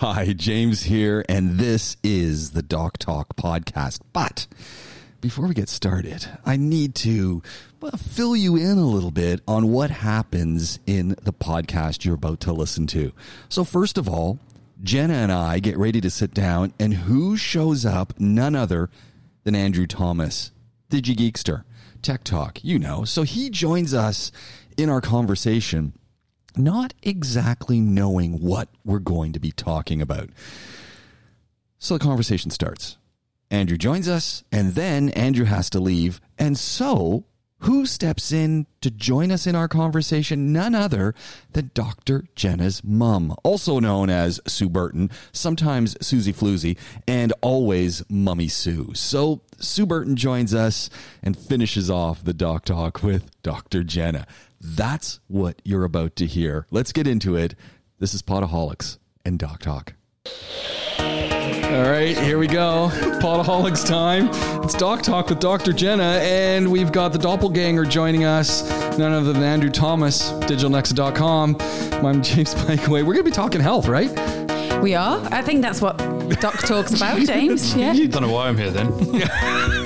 Hi, James here, and this is the Doc Talk podcast. But before we get started, I need to fill you in a little bit on what happens in the podcast you're about to listen to. So first of all, Jenna and I get ready to sit down, and who shows up? None other than Andrew Thomas, DigiGeekster, Tech Talk, you know. So he joins us in our conversation, not exactly knowing what we're going to be talking about. So the conversation starts. Andrew joins us, and then Andrew has to leave. And so who steps in to join us in our conversation? None other than Dr. Jenna's mom, also known as Sue Burton, sometimes Susie Floozy, and always Mummy Sue. So Sue Burton joins us and finishes off the Doc Talk with Dr. Jenna. That's what you're about to hear. Let's get into it. This is Podaholics and Doc Talk. All right, here we go. Podaholics time. It's Doc Talk with Dr. Jenna, and we've got the doppelganger joining us, none other than Andrew Thomas, digitalnexa.com. I'm James Blakeway. We're going to be talking health, right? We are. I think that's what Doc Talk's about, James. Yeah. I don't know why I'm here then.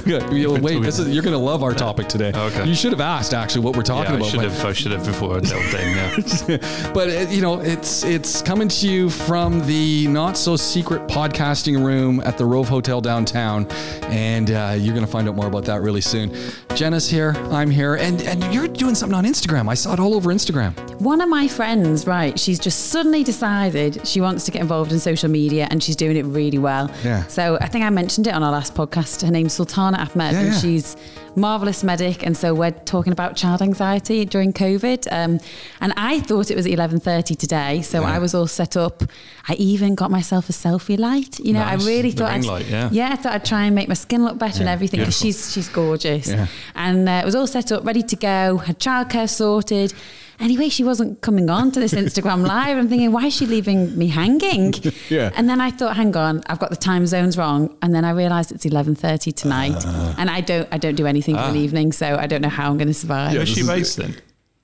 Good. Wait, you're going to love our topic today. Okay. You should have asked, actually, what we're talking about. I should have before I delved in. Yeah. But, you know, it's coming to you from the not-so-secret podcasting room at the Rove Hotel downtown, and you're going to find out more about that really soon. Jenna's here. I'm here. And you're doing something on Instagram. I saw it all over Instagram. One of my friends, right, she's just suddenly decided she wants to get involved in social media, and she's doing it really well. Yeah. So I think I mentioned it on our last podcast. Her name's Sultana Ahmed, and she's marvelous medic, and so we're talking about child anxiety during COVID. And I thought it was at 11:30 today, so I was all set up. I even got myself a selfie light. You know, nice. I really thought I thought I'd try and make my skin look better and everything, because she's gorgeous. Yeah. And it was all set up, ready to go. Had childcare sorted. Anyway, she wasn't coming on to this Instagram live. I'm thinking, why is she leaving me hanging? Yeah. And then I thought, hang on, I've got the time zones wrong. And then I realized it's 11:30 tonight, and I don't do anything for an evening, so I don't know how I'm going to survive. Where's she based then?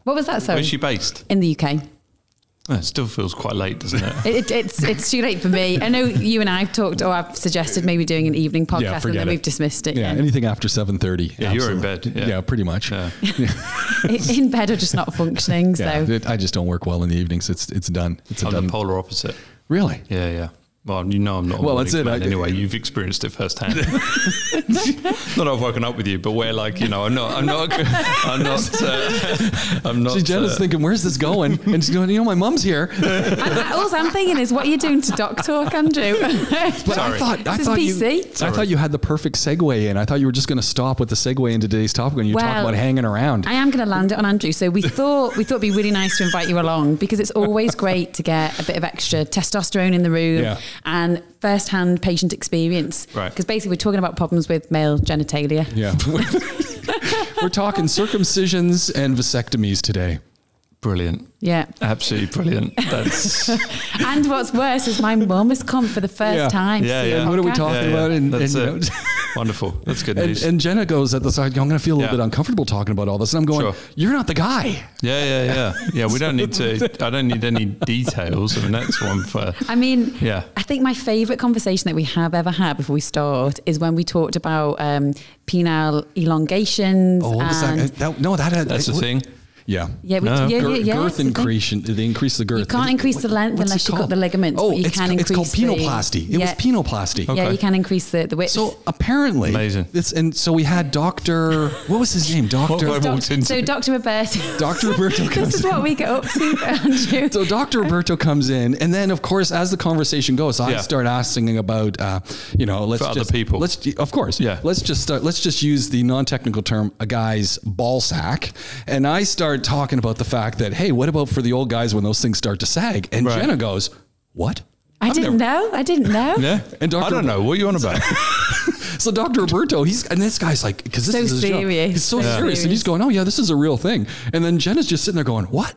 What was that? Sorry. Where's she based? In the UK. It still feels quite late, doesn't it? It's too late for me. I know you and I have talked, or I've suggested maybe doing an evening podcast, and then we've dismissed it. Yeah, anything after 7:30. Yeah, you're in bed. Yeah, pretty much. Yeah. In bed or just not functioning. So I just don't work well in the evenings. It's done. I'm the polar opposite. Really? Yeah. Well, you know I'm not. Well, that's it. Anyway, you've experienced it firsthand. Not I've woken up with you, but where, like, you know, I'm not. See, Jenna's thinking, where's this going? And she's going, you know, my mum's here. All I'm thinking is, what are you doing to Doc Talk, Andrew? But sorry. I thought you had the perfect segue in. I thought you were just going to stop with the segue into today's topic when you talk about hanging around. I am going to land it on Andrew. So we thought it'd be really nice to invite you along, because it's always great to get a bit of extra testosterone in the room. Yeah. And first-hand patient experience. Right. Because basically we're talking about problems with male genitalia. Yeah. We're talking circumcisions and vasectomies today. Brilliant. Yeah. Absolutely brilliant. That's and what's worse is my mum has come for the first time. Yeah, yeah. What are we talking about? And you know, wonderful. That's good news. And Jenna goes at the side, I'm going to feel a little bit uncomfortable talking about all this. And I'm going, you're not the guy. Yeah. We don't need to, I don't need any details of the next one. I think my favorite conversation that we have ever had before we start is when we talked about penile elongations. Oh, what was that? That's the thing. Girth increase, the increase the girth. You can't increase the length unless you've got the ligaments. Oh, it's called penoplasty. It was penoplasty. Okay. Yeah, you can increase the width. So apparently, amazing. And so we had Dr. What was his name? Dr. Roberto. Dr. Roberto comes in. This is what we get up to, Andrew. So Dr. Roberto comes in, and then of course, as the conversation goes, I start asking about, you know, other people. Let's just use the non-technical term, a guy's ball sack, and I start talking about the fact that, hey, what about for the old guys when those things start to sag? And Jenna goes, what? I didn't know. Yeah. And I don't know. What are you on about? So Dr. Roberto, this guy's like, because this is his job. He's so serious. And he's going, oh yeah, this is a real thing. And then Jenna's just sitting there going, what?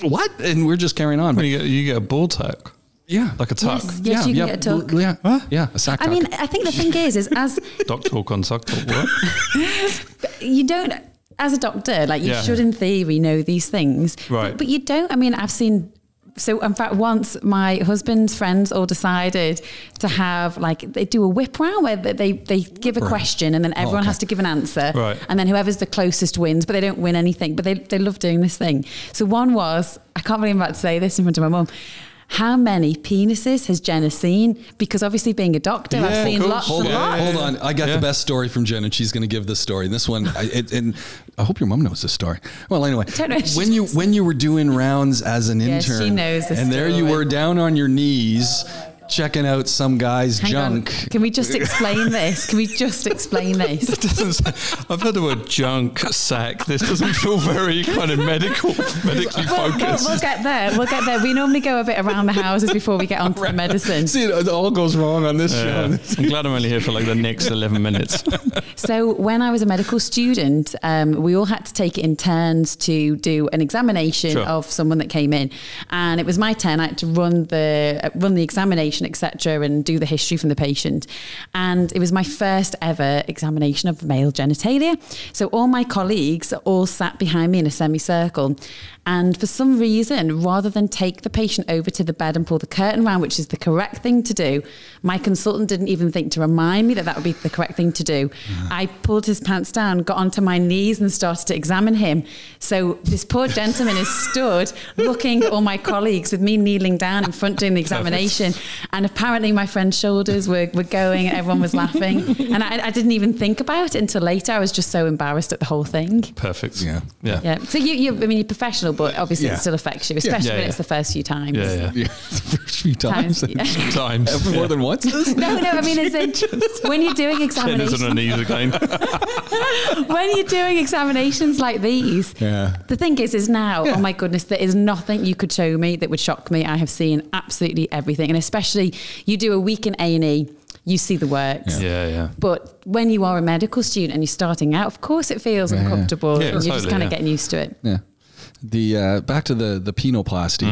What? And we're just carrying on. When you get a ball tuck. Yeah. Like a tuck. Yes, you can get a tuck. Yeah. Huh? Yeah, a sack tuck. I mean, I think the thing is as... Doc talk on sack talk, what? You don't... As a doctor, like you should in theory know these things, right? But you don't. I mean, I've seen So in fact, once my husband's friends all decided to have, like, they do a whip round where they give a question and then everyone has to give an answer. Right. And then whoever's the closest wins, but they don't win anything. But they love doing this thing. So one was, I can't believe I'm about to say this in front of my mum, how many penises has Jenna seen? Because obviously being a doctor, I've seen lots and lots. Hold on. I got the best story from Jen, and she's going to give this story. And this one, and I hope your mom knows this story. Well, anyway, when you were doing rounds as an intern, she knows this and story. There you were down on your knees checking out some guy's junk. Can we just explain this? I've heard the word junk, sack. This doesn't feel very kind of medically focused. We'll get there. We normally go a bit around the houses before we get on to the medicine. See, it all goes wrong on this show. I'm glad I'm only here for like the next 11 minutes. So when I was a medical student, we all had to take it in turns to do an examination of someone that came in. And it was my turn. I had to run the examination, etc., and do the history from the patient. And it was my first ever examination of male genitalia. So all my colleagues all sat behind me in a semicircle. And for some reason, rather than take the patient over to the bed and pull the curtain round, which is the correct thing to do, my consultant didn't even think to remind me that would be the correct thing to do. Mm-hmm. I pulled his pants down, got onto my knees and started to examine him. So this poor gentleman is stood looking at all my colleagues with me kneeling down in front doing the examination. Perfect. And apparently my friend's shoulders were going and everyone was laughing. And I didn't even think about it until later. I was just so embarrassed at the whole thing. Perfect. Yeah. So you're professional, but obviously it still affects you, especially when it's the first few times. Yeah. First few times. Times. More than once? No, I mean, it's when you're doing examinations. On her knees again. When you're doing examinations like these, the thing is now, oh my goodness, there is nothing you could show me that would shock me. I have seen absolutely everything. And especially you do a week in A&E, you see the works. Yeah. But when you are a medical student and you're starting out, of course it feels uncomfortable. Yeah, and you're just kind of getting used to it. Yeah. The back to the penoplasty.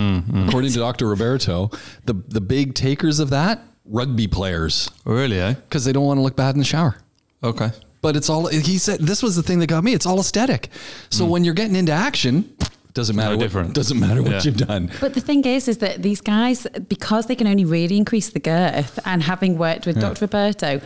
According to Dr. Roberto, the big takers of that, rugby players. Really, eh? Because they don't want to look bad in the shower. Okay. But it's all, he said, this was the thing that got me. It's all aesthetic. So when you're getting into action, doesn't matter what you've done. But the thing is that these guys, because they can only really increase the girth, and having worked with Dr. Roberto,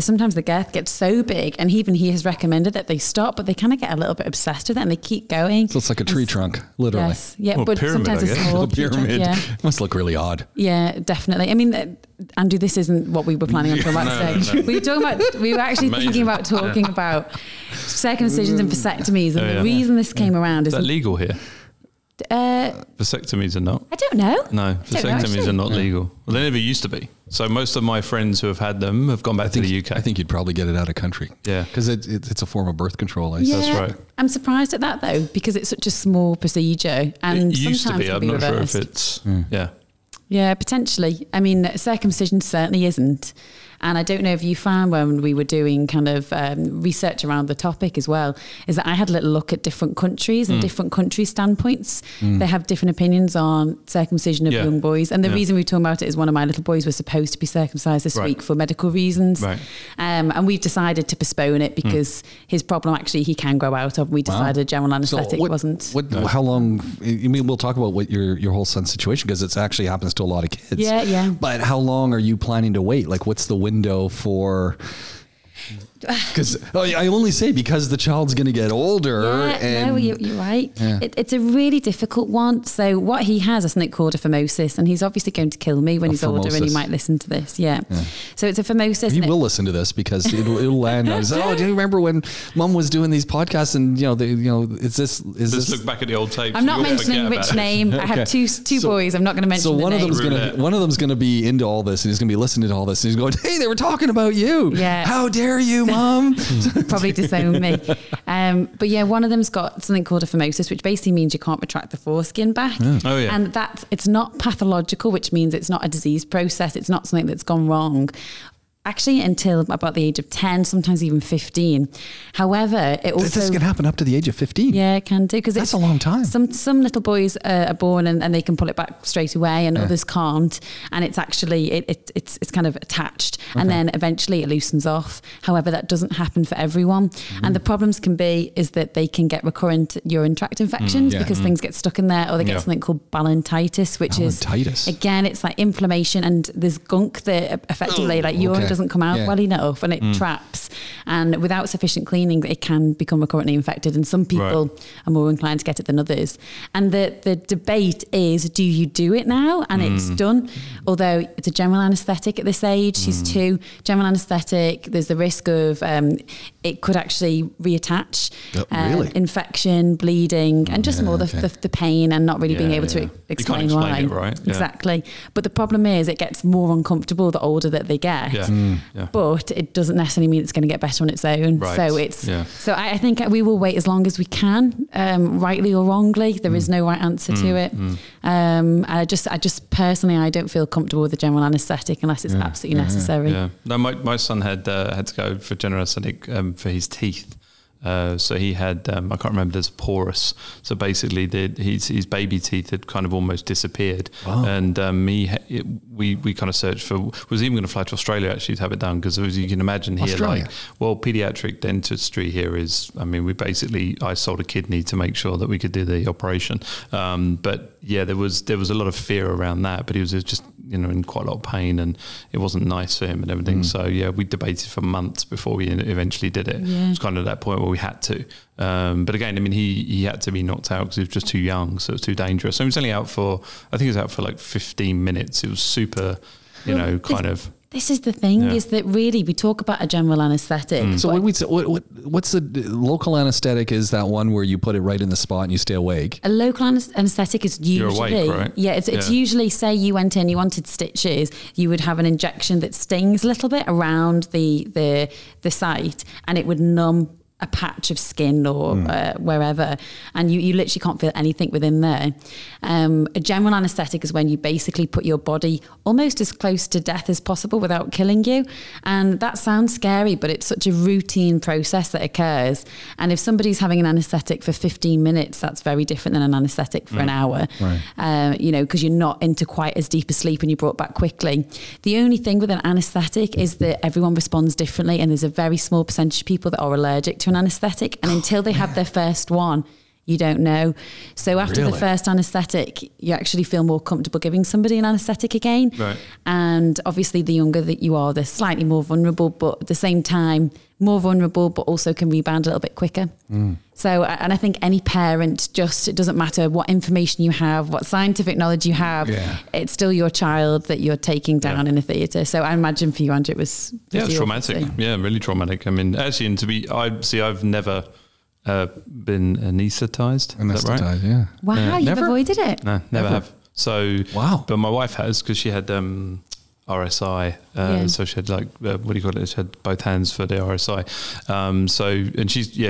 sometimes the girth gets so big, and even he has recommended that they stop, but they kind of get a little bit obsessed with it and they keep going. So it's like a tree trunk, literally. Yes. Yeah, well, but pyramid, sometimes it's a pyramid. It must look really odd. Yeah, definitely. I mean, Andrew, this isn't what we were planning on talking about today. No. We were actually thinking about talking about circumcisions and vasectomies, and the reason this came around is that legal here. Vasectomies are not. I don't know. No, vasectomies are not legal. Well, they never used to be. So most of my friends who have had them have gone back to the UK. I think you'd probably get it out of country. Yeah. Because it's a form of birth control. I guess. That's right. I'm surprised at that, though, because it's such a small procedure. And it used to be. I'm not sure if it's... Yeah, potentially. I mean, circumcision certainly isn't. And I don't know if you found when we were doing kind of research around the topic as well, is that I had a little look at different countries and different country standpoints. They have different opinions on circumcision of young boys. And the reason we were talking about it is one of my little boys was supposed to be circumcised this week for medical reasons. Right. And we've decided to postpone it because his problem actually he can grow out of. We decided general anesthetic wasn't. How long? I mean, we'll talk about what your whole son's situation, because it actually happens to a lot of kids. Yeah. But how long are you planning to wait? Like, what's the window for, I only say because the child's going to get older. You're right. Yeah. It's a really difficult one. So what he has is something called a phimosis, and he's obviously going to kill me when he's older, and he might listen to this. Yeah. So it's a phimosis. He will listen to this because it'll land on. Do you remember when Mum was doing these podcasts? And is this? Look back at the old tapes. I'm not mentioning which name. I have two boys. I'm not going to mention. So one of them's going to be into all this, and he's going to be listening to all this, and he's going, "Hey, they were talking about you. Yeah. How dare you, Mum?" Probably disown me. But yeah, one of them's got something called a phimosis, which basically means you can't retract the foreskin back. Oh, yeah. And it's not pathological, which means it's not a disease process. It's not something that's gone wrong. actually until about the age of 10, sometimes even 15. However, it also... This can happen up to the age of 15? Yeah, it can do. 'Cause that's a long time. Some little boys are born and they can pull it back straight away and others can't. And it's actually, it's kind of attached. Okay. And then eventually it loosens off. However, that doesn't happen for everyone. Mm. And the problems can be is that they can get recurrent urine tract infections because things get stuck in there, or they get something called balanitis, which is, again, it's like inflammation and there's gunk that effectively urine doesn't come out well enough and it traps. And without sufficient cleaning, it can become recurrently infected. And some people are more inclined to get it than others. And the debate is, do you do it now? And it's done. Although it's a general anaesthetic at this age. She's two. General anaesthetic, there's the risk of it could actually reattach. Infection, bleeding, and just more the pain and not really being able to explain why. You can't explain it, right? Yeah. Exactly. But the problem is it gets more uncomfortable the older that they get. Yeah. But it doesn't necessarily mean it's going to get better on its own. Right. So it's so I think we will wait as long as we can, rightly or wrongly. There is no right answer to it. I just personally, I don't feel comfortable with the general anaesthetic unless it's absolutely necessary. Yeah. No, my son had to go for general anaesthetic for his teeth. So he had, I can't remember, there's porous. So basically his baby teeth had kind of almost disappeared. Wow. And we kind of searched for, was even going to fly to Australia actually to have it done. Because as you can imagine here, pediatric dentistry here is, I sold a kidney to make sure that we could do the operation. But yeah, there was a lot of fear around that, but he was just, in quite a lot of pain and it wasn't nice for him and everything. So yeah, we debated for months before we eventually did it. Yeah. It was kind of that point where we had to. But again, he had to be knocked out because he was just too young. So it was too dangerous. So he was only out for, like 15 minutes. It was super, This is the thing, is that really we talk about a general anaesthetic. So what's the local anaesthetic? Is that one where you put it right in the spot and you stay awake? A local anaesthetic is usually... You're awake, right? Yeah, it's usually, say you went in, you wanted stitches, you would have an injection that stings a little bit around the site and it would numb a patch of skin or wherever, and you literally can't feel anything within there. A general anaesthetic is when you basically put your body almost as close to death as possible without killing you. And that sounds scary, but it's such a routine process that occurs. And if somebody's having an anaesthetic for 15 minutes, that's very different than an anaesthetic for an hour, because you're not into quite as deep a sleep and you're brought back quickly. The only thing with an anaesthetic is that everyone responds differently, and there's a very small percentage of people that are allergic to an anaesthetic, and until they have their first one, you don't know. So after the first anaesthetic, you actually feel more comfortable giving somebody an anaesthetic again. Right. And obviously the younger that you are, they're slightly more vulnerable, but at the same time, more vulnerable, but also can rebound a little bit quicker. Mm. So, and I think any parent, it doesn't matter what information you have, what scientific knowledge you have, it's still your child that you're taking down in a theatre. So I imagine for you, Andrew, it was... Yeah, it was traumatic. Yeah, really traumatic. I've never... been anaesthetized. Right? Yeah. Wow, you've avoided it. No, never have. So, wow. But my wife has, because she had RSI. So she had she had both hands for the RSI.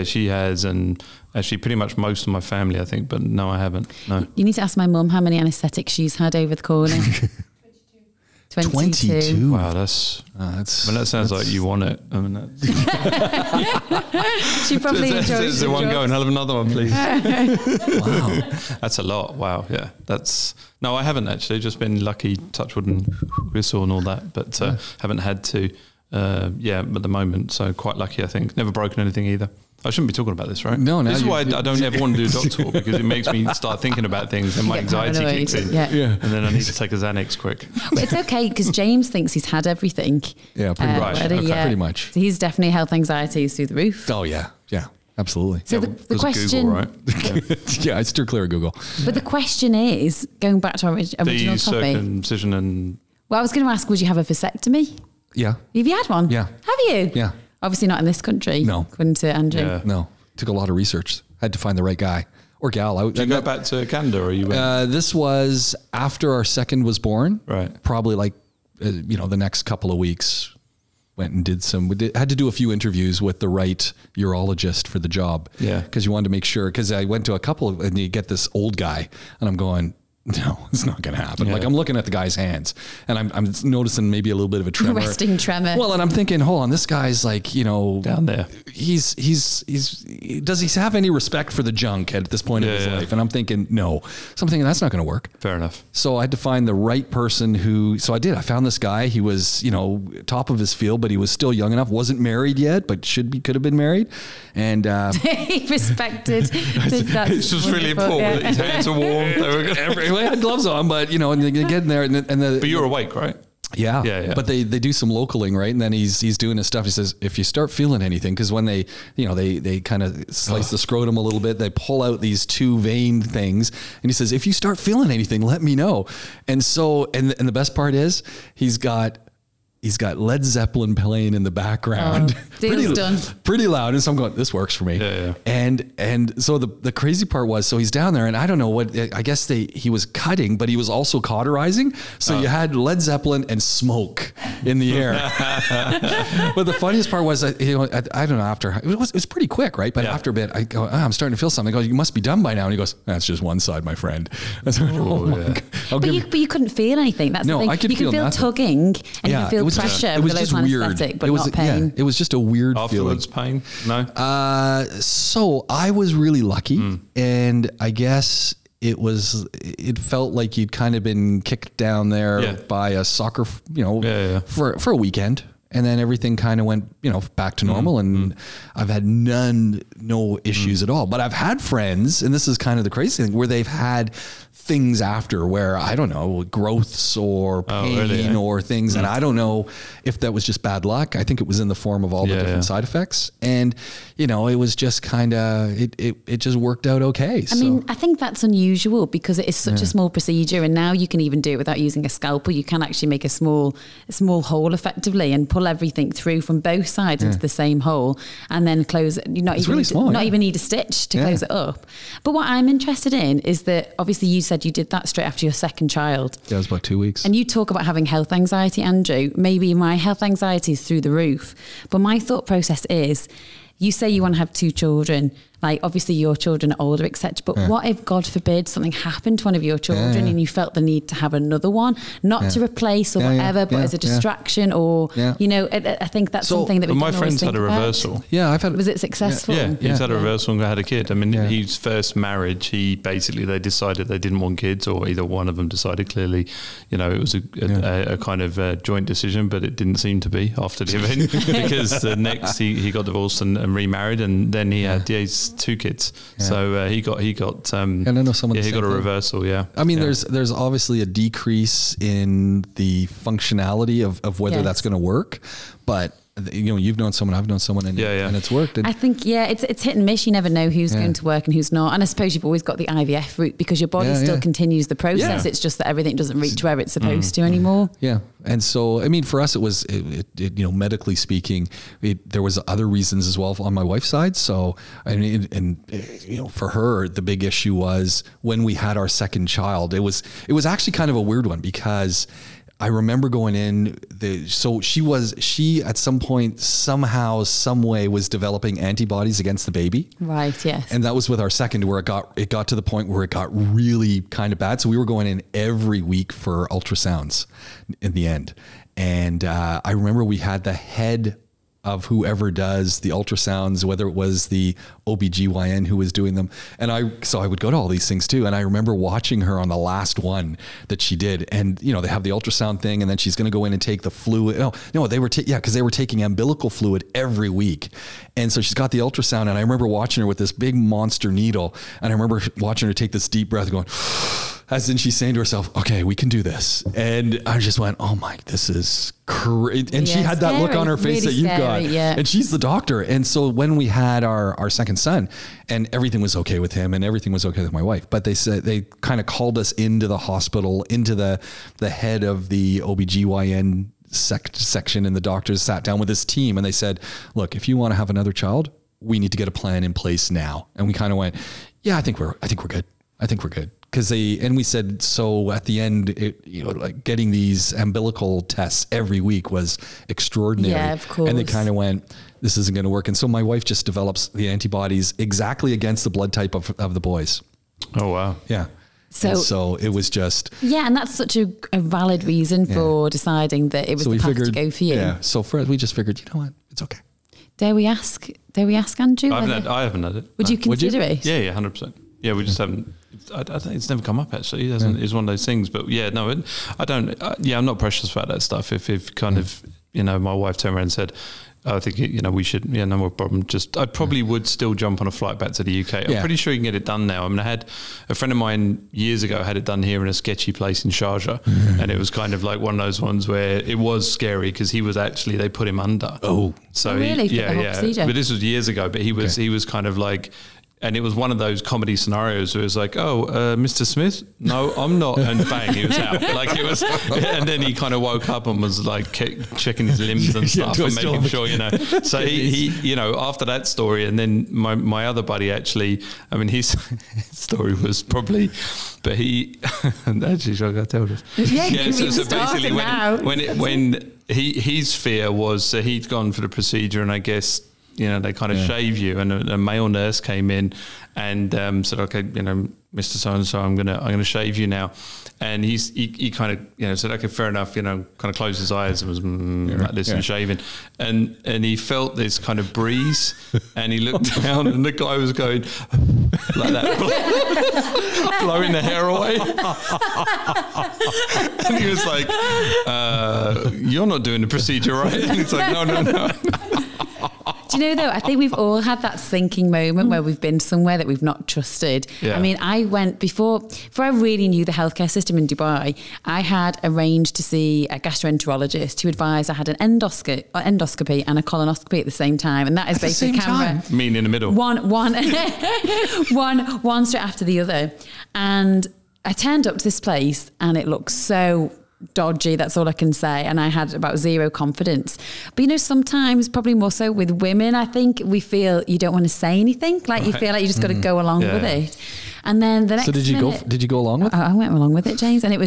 She has, and actually pretty much most of my family, I think, but no, I haven't. No. You need to ask my mum how many anaesthetics she's had over the corner. 22. Wow, that sounds like you want it. She probably enjoys the one going. I'll have another one, please. Wow, that's a lot. Wow, yeah, no, I haven't actually. Just been lucky, touch wood and whistle and all that, but haven't had to. At the moment, so quite lucky, I think. Never broken anything either. I shouldn't be talking about this, right? No. This is why I don't ever want to do doc talk, because it makes me start thinking about things and my anxiety kicks in. Yeah. And then I need to take a Xanax quick. Well, it's okay, because James thinks he's had everything. Yeah, pretty much. Right. Okay. Yeah. Pretty much. So he's definitely health anxiety is through the roof. Oh, yeah. Yeah. Absolutely. So the question, Google, right? I steer clear of Google. But the question is, going back to our original topic. Circumcision and... Well, I was going to ask, would you have a vasectomy? Yeah. Have you had one? Yeah. Have you? Yeah. Obviously not in this country. No. Couldn't it, Andrew? Yeah. No. Took a lot of research. Had to find the right guy or gal. Did you go back to Canada or you went? This was after our second was born. Right. Probably the next couple of weeks. Went and did had to do a few interviews with the right urologist for the job. Yeah. Because you wanted to make sure, because I went to a couple and you get this old guy and I'm going, no, it's not going to happen. Yeah. Like, I'm looking at the guy's hands and I'm noticing maybe a little bit of a tremor. Resting tremor. Well, and I'm thinking, hold on, this guy's like, you know, down there, does he have any respect for the junk at this point in his life? And I'm thinking, no. So I'm thinking that's not going to work. Fair enough. So I had to find the right person I found this guy. He was, you know, top of his field, but he was still young enough. Wasn't married yet, but could have been married. And, he respected. It's just really important that his hands are warm. Everyone had gloves on, but you know, and they get in there but you're awake, right? Yeah. Yeah. But they do some localing, right? And then he's doing his stuff. He says, if you start feeling anything, because when they, you know, they kind of slice the scrotum a little bit, they pull out these two vein things. And he says, if you start feeling anything, let me know. And so, and the best part is he's got Led Zeppelin playing in the background. Pretty loud. And so I'm going, this works for me. Yeah. And so the crazy part was, so he's down there and I don't know what, I guess he was cutting, but he was also cauterizing. So you had Led Zeppelin and smoke in the air. But the funniest part was, you know, I don't know, after, it was pretty quick, right? But after a bit, I go, I'm starting to feel something. I go, you must be done by now. And he goes, that's just one side, my friend. I said, but you couldn't feel anything. That's the thing. I could feel nothing. Tugging and you could feel pressure. It was just weird. But it was not pain. Yeah, it was just a weird afterwards feeling. Pain? No. So I was really lucky, and I guess it felt like you'd kind of been kicked down there by a soccer, you know, for a weekend, and then everything kind of went, you know, back to normal, and I've had no issues at all. But I've had friends, and this is kind of the crazy thing, where they've had things after where, I don't know, growths or pain or things. And I don't know if that was just bad luck. I think it was in the form of all the different side effects. And, you know, it was just kind of, it just worked out okay. I mean, I think that's unusual because it is such a small procedure, and now you can even do it without using a scalpel. You can actually make a small hole effectively and pull everything through from both sides into the same hole and then close it. You not even need a stitch to close it up. But what I'm interested in is that obviously you said you did that straight after your second child. Yeah, it was about 2 weeks. And you talk about having health anxiety, Andrew. Maybe my health anxiety is through the roof. But my thought process is, you say you want to have two children. Like, obviously your children are older, etc. But what if, God forbid, something happened to one of your children and you felt the need to have another one, not to replace or whatever, but as a distraction or, you know, I think that's something that we my friend's had a reversal. About. Yeah, I've had. Was it successful? Yeah, he's had a reversal and had a kid. I mean, his first marriage, they decided they didn't want kids, or either one of them decided clearly, you know, it was a kind of a joint decision, but it didn't seem to be after the event because the next he got divorced and remarried, and then he had two kids, so he got. And I know someone. Yeah, he got a reversal. Yeah, I mean, there's obviously a decrease in the functionality of whether that's going to work, but you know, you've known someone, I've known someone, and it's worked. And I think it's hit and miss. You never know who's going to work and who's not. And I suppose you've always got the IVF route because your body still continues the process. Yeah. It's just that everything doesn't reach where it's supposed to anymore. Yeah. And so, I mean, for us, it was, you know, medically speaking, there was other reasons as well on my wife's side. So, I mean, you know, for her, the big issue was when we had our second child. It was actually kind of a weird one because I remember going in so she at some point, somehow, some way was developing antibodies against the baby. Right. Yes. And that was with our second, where it got to the point where it got really kind of bad. So we were going in every week for ultrasounds in the end. And, I remember we had the head of whoever does the ultrasounds, whether it was the OBGYN who was doing them. And so I would go to all these things too. And I remember watching her on the last one that she did. And, you know, they have the ultrasound thing and then she's going to go in and take the fluid. No, they were, because they were taking umbilical fluid every week. And so she's got the ultrasound. And I remember watching her with this big monster needle. And I remember watching her take this deep breath going, as in she's saying to herself, okay, we can do this. And I just went, oh my, this is crazy. And she had that look on her face really that you've got. Yeah. And she's the doctor. And so when we had our second son, and everything was okay with him and everything was okay with my wife, but they said, they kind of called us into the hospital, into the head of the OBGYN section, and the doctors sat down with this team and they said, look, if you want to have another child, we need to get a plan in place now. And we kind of went, yeah, I think we're good. And we said, so at the end, you know, like getting these umbilical tests every week was extraordinary. Yeah, of course. And they kind of went, this isn't going to work. And so my wife just develops the antibodies exactly against the blood type of the boys. Oh, wow. Yeah. So it was just... Yeah, and that's such a valid reason for deciding that it was the path to go for you. Yeah, so for us, we just figured, you know what, it's okay. Dare we ask Andrew? I haven't had it. Would you consider it? Yeah, 100%. Yeah, we just haven't... I think it's never come up, actually. It's one of those things. But yeah, no, I don't... I'm not precious about that stuff. If kind of, you know, my wife turned around and said... I think, you know, we should, yeah, no more problem. I probably would still jump on a flight back to the UK. I'm pretty sure you can get it done now. I mean, I had a friend of mine years ago had it done here in a sketchy place in Sharjah. Mm-hmm. And it was kind of like one of those ones where it was scary because he was actually, they put him under. Oh, so really? Yeah. But this was years ago, but he was kind of like, and it was one of those comedy scenarios where it was like, oh, Mr. Smith? No, I'm not. And bang, he was out. Like it was, and then he kind of woke up and was like checking his limbs and stuff and making sure, you know. So he, you know, after that story, and then my other buddy actually, I mean, his story was probably, but he, and actually, shall I tell this? Yeah, so basically when his fear was, so he'd gone for the procedure and I guess, you know, they kind of shave you, and a male nurse came in and said, "Okay, you know, Mr. So and so, I'm gonna shave you now." And he kind of, you know, said, "Okay, fair enough," you know, kind of closed his eyes and was like this and shaving, and he felt this kind of breeze, and he looked down, and the guy was going like that, blowing the hair away, and he was like, "You're not doing the procedure, right?" And he's like, "No." Do you know, though, I think we've all had that sinking moment where we've been somewhere that we've not trusted. Yeah. I mean, I went before I really knew the healthcare system in Dubai, I had arranged to see a gastroenterologist who advised I had an endoscopy and a colonoscopy at the same time. And that is basically camera. You mean in the middle? One straight after the other. And I turned up to this place and it looked so... dodgy, that's all I can say, and I had about zero confidence. But you know, sometimes, probably more so with women, I think we feel you don't want to say anything, like you feel like you just got to go along with it. And then the next so did you go along with it? I went along with it, James, and it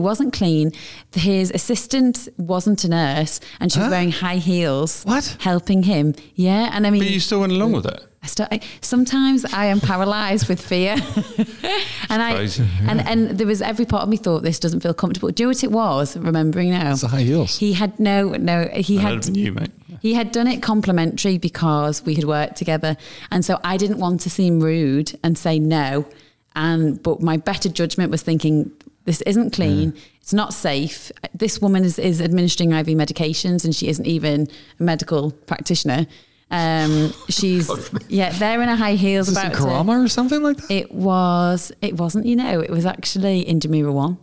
wasn't clean. His assistant wasn't a nurse, and she was wearing high heels. What? Helping him. Yeah, and I mean... But you still went along with it? Sometimes I am paralysed with fear. and there was every part of me thought, this doesn't feel comfortable. Do you know what it was, remembering now? It's the high heels. He had He had done it complimentary because we had worked together. And so I didn't want to seem rude and say no. But my better judgment was thinking, this isn't clean. It's not safe. This woman is administering IV medications and she isn't even a medical practitioner. She's there in her high heels. Is this about in Karama or something like that? It wasn't, you know, it was actually in Demira One.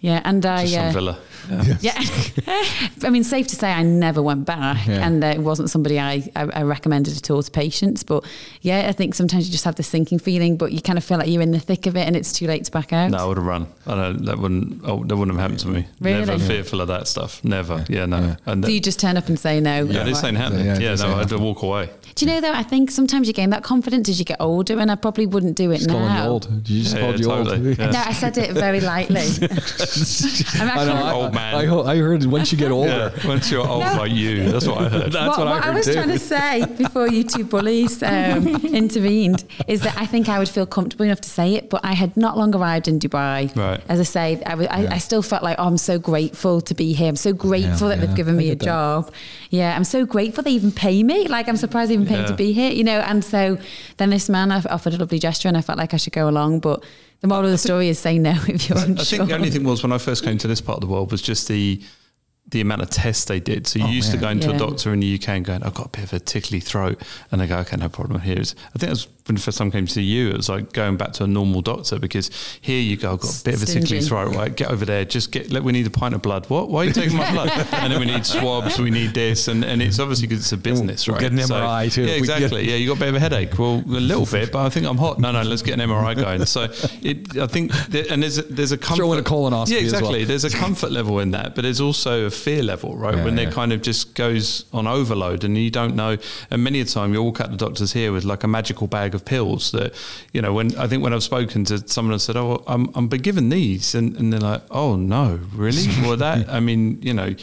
Yeah, and some villa. I mean, safe to say I never went back, and it wasn't somebody I recommended at all to patients. But yeah, I think sometimes you just have this sinking feeling, but you kind of feel like you're in the thick of it, and it's too late to back out. No, I would have run. That wouldn't have happened to me. Really? Never fearful of that stuff. Never. Yeah, no. Yeah. And so you just turn up and say no. Yeah, this ain't happening. I'd walk away. Do you know though? I think sometimes you gain that confidence as you get older, and I probably wouldn't do it now. Calling you old? Did you just call you old? Yeah. No, I said it very lightly. I'm an old man. I heard once you get older. Once you're old like you. That's what I heard. That's what I was trying to say before you two bullies intervened is that I think I would feel comfortable enough to say it, but I had not long arrived in Dubai. Right. As I say, I still felt like, I'm so grateful to be here. I'm so grateful that they've given me a job. Yeah, I'm so grateful they even pay me. Like, I'm surprised they even pay me to be here, you know. And so then this man offered a lovely gesture and I felt like I should go along, but the moral of the story is say no if you're unsure. I think the only thing was, when I first came to this part of the world, was just the amount of tests they did. So you used to going to a doctor in the UK and going, I've got a bit of a tickly throat. And they go, okay, no problem. Here's, I think that's when the first time I came to you, it was like going back to a normal doctor, because here you go, I've got a bit of a tickly throat, right? Get over there, we need a pint of blood. What? Why are you taking my blood? And then we need swabs, we need this. And it's obviously because it's a business, right? Get an MRI too. Yeah, exactly. Yeah, you got a bit of a headache. Well, a little bit, but I think I'm hot. No, let's get an MRI going. So I think, there's a comfort. Throw in a colonoscopy. Yeah, exactly. As well. There's a comfort level in that, but there's also a fear level, right? Yeah, when they kind of just goes on overload and you don't know. And many a time you'll walk out the doctors here with like a magical bag of pills that, you know, when I've spoken to someone and said, oh, well, I'm been given these. And they're like, oh no, really? Well, I mean, you know,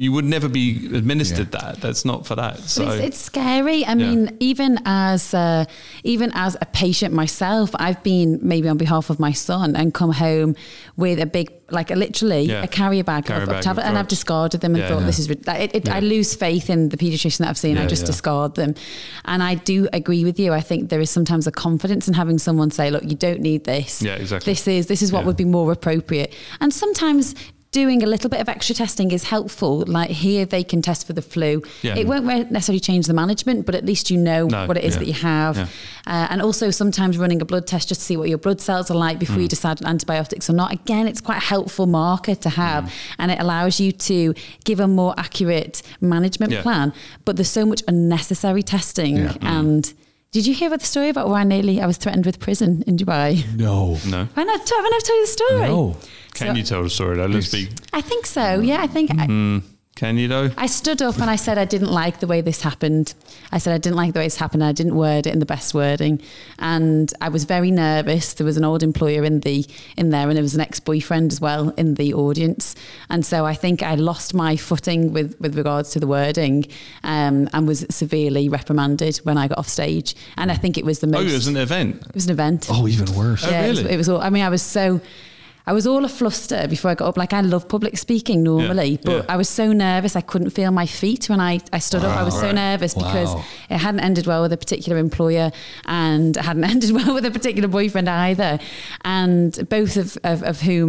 you would never be administered that. That's not for that. So it's scary. I mean, even as a patient myself, I've been maybe on behalf of my son and come home with a big, like literally a carrier bag of tablets, and I've discarded them and thought this is I lose faith in the pediatrician that I've seen. I just discard them. And I do agree with you. I think there is sometimes a confidence in having someone say, look, you don't need this. Yeah, exactly. This is what would be more appropriate. And sometimes doing a little bit of extra testing is helpful. Like here, they can test for the flu. Yeah. It won't necessarily change the management, but at least you know what it is that you have. Yeah. And also sometimes running a blood test just to see what your blood cells are like before you decide on antibiotics or not. Again, it's quite a helpful marker to have, and it allows you to give a more accurate management plan. But there's so much unnecessary testing and... Did you hear about the story about why I was threatened with prison in Dubai? No. Haven't I told you the story? No. Can you tell the story though? Let's be... I think so. Yeah, I think... Can you though? I stood up and I said I didn't like the way this happened. I didn't word it in the best wording. And I was very nervous. There was an old employer in there and there was an ex-boyfriend as well in the audience. And so I think I lost my footing with regards to the wording and was severely reprimanded when I got off stage. And I think it was the most... Oh, it was an event? It was an event. Oh, even worse. Yeah, oh, really? It was all... I mean, I was all a fluster before I got up. Like I love public speaking normally, but I was so nervous. I couldn't feel my feet when I stood up. I was so nervous because it hadn't ended well with a particular employer and it hadn't ended well with a particular boyfriend either. And both of whom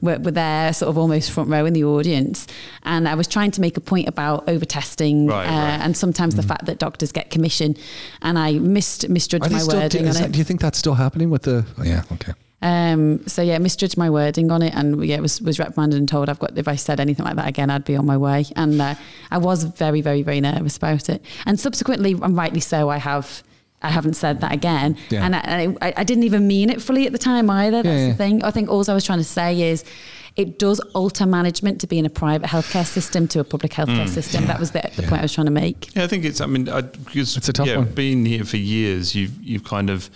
were there sort of almost front row in the audience. And I was trying to make a point about over testing and sometimes the fact that doctors get commission, and I misjudged my wording on it. Do you think that's still happening with the... Oh, yeah, okay. Misjudged my wording on it, and it was reprimanded and told if I said anything like that again, I'd be on my way. And I was very, very, very nervous about it. And subsequently, and rightly so, I haven't said that again. Yeah. And I didn't even mean it fully at the time either. That's the thing. I think all I was trying to say is it does alter management to be in a private healthcare system to a public healthcare system. Yeah. That was the point I was trying to make. Yeah, I think it's a tough one. Being here for years, you've kind of...